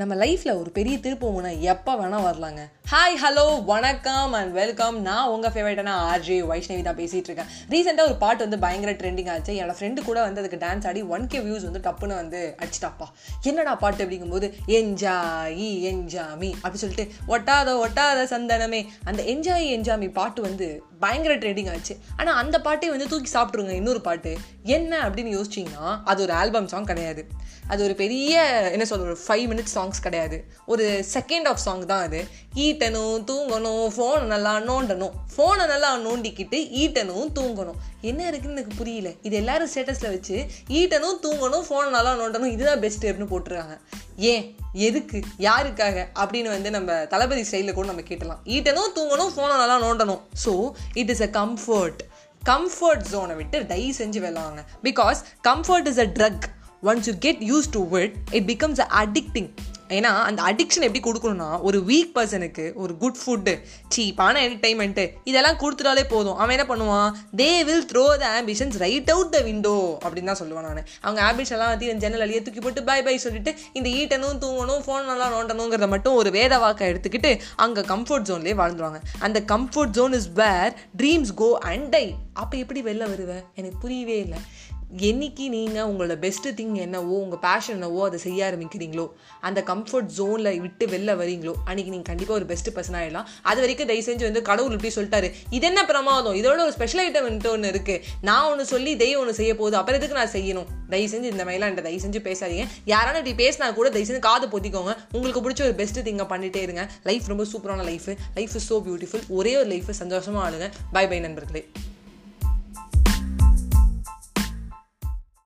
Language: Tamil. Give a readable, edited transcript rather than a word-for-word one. நம்ம லைஃப்பில் ஒரு பெரிய திருப்பமுனை எப்போ வேணால் வரலாங்க. ஹாய், ஹலோ, வணக்கம் அண்ட் வெல்கம். நான் உங்கள் ஃபேவரட்டான ஆர்ஜே வைஷ்ணவி தான் பேசிகிட்டு இருக்கேன். ரீசெண்டாக ஒரு பாட்டு வந்து பயங்கர ட்ரெண்டிங் ஆச்சு. என்னோடய ஃப்ரெண்டு கூட வந்து அதுக்கு டான்ஸ் ஆடி 1K வியூஸ் வந்து டப்புன்னு வந்து அடிச்சிட்டாப்பா. என்னடா பாட்டு அப்படிங்கும்போது என்ஜாயி என்ஜாமி அப்படி சொல்லிட்டு ஒட்டாத ஒட்டாத சந்தனமே அந்த என்ஜாயி என்ஜாமி பாட்டு வந்து பயங்கர ட்ரெண்டிங் ஆச்சு. ஆனால் அந்த பாட்டே வந்து தூக்கி சாப்பிட்ருங்க இன்னொரு பாட்டு என்ன அப்படின்னு யோசிச்சிங்கன்னா, அது ஒரு ஆல்பம் சாங் கிடையாது, அது ஒரு பெரிய என்ன சொல்கிற ஒரு 5 minutes சாங்ஸ் கிடையாது, ஒரு செகண்ட் ஆஃப் சாங் தான் அது. ஈட்டணும் தூங்கணும் ஃபோனை நல்லா நோண்டணும், ஃபோனை நல்லா நோண்டிக்கிட்டு ஈட்டணும் தூங்கணும் என்ன இருக்குன்னு எனக்கு புரியல. இது எல்லாரும் ஸ்டேட்டஸில் வச்சு ஈட்டணும் தூங்கணும் ஃபோனை நல்லா நோண்டணும் இதுதான் பெஸ்ட் அப்படின்னு போட்டுருக்காங்க. ஏன், எதுக்கு, யாருக்காக அப்படின்னு வந்து நம்ம தளபதி ஸ்டைலில் கூட நம்ம கேட்டலாம். ஈட்டணும் தூங்கணும் ஃபோனை நல்லா நோண்டணும். So it is a comfort ஜோனை விட்டு தயவு செஞ்சு விளாங்க. Because comfort is a drug. Once you get use to it becomes a addicting. ஏன்னா அந்த அடிக்ஷன் எப்படி கொடுக்கணும்னா, ஒரு வீக் பர்சனுக்கு ஒரு குட் ஃபுட்டு, சீப்பான என்டர்டைன்மெண்ட்டு இதெல்லாம் கொடுத்துட்டாலே போதும். அவன் என்ன பண்ணுவான், they will throw the ambitions right out the window அப்படின்னு தான் சொல்லுவேன் நான். அவங்க ஆம்பிஷன்லாம் வந்து ஜன்னல் அழியே தூக்கி போட்டு பை பை சொல்லிட்டு இந்த ஈட்டணும் தூங்கணும் ஃபோன் நல்லா நோண்டணுங்கிறத மட்டும் ஒரு வேத வாக்கை எடுத்துக்கிட்டு அங்கே கம்ஃபர்ட் ஜோன்லேயே வாழ்ந்துருவாங்க. அந்த comfort zone is where dreams go and die. அப்போ எப்படி வெளில வருவேன், எனக்கு புரியவே இல்லை. என்னைக்கு நீங்கள் உங்களோட பெஸ்ட்டு திங் என்னவோ, உங்கள் பேஷன் என்னவோ அதை செய்ய ஆரம்பிக்கிறீங்களோ, அந்த கம்ஃபர்ட் ஜோனில் விட்டு வெளில வரீங்களோ, அன்றைக்கி நீங்கள் கண்டிப்பாக ஒரு பெஸ்ட்டு பர்சன் ஆகிடலாம். அது வரைக்கும் தயவு செஞ்சு வந்து கடவுள் இப்படி சொல்லிட்டாரு, இது என்ன பிரமாதம், இதோட ஒரு ஸ்பெஷல் ஐட்டம் என்ட்டு ஒன்று இருக்குது, நான் ஒன்று சொல்லி தெய்வம் ஒன்று செய்ய போகுது, அப்புறம் எதுக்கு நான் செய்யணும். தயவு செஞ்சு இந்த மாதிரிலாம் என்கிட்ட தயவு செஞ்சு பேசாதீங்க. யாரான இப்படி பேசினா கூட தயவு செஞ்சு காது பொத்திக்கோங்க. உங்களுக்கு பிடிச்ச ஒரு பெஸ்ட்டு திங்கை பண்ணிகிட்டே இருங்க. லைஃப் ரொம்ப சூப்பரான life. Life is so beautiful. ஒரே ஒரு லைஃபு சந்தோஷமாக ஆளுங்க. பை பை நண்பர்களே.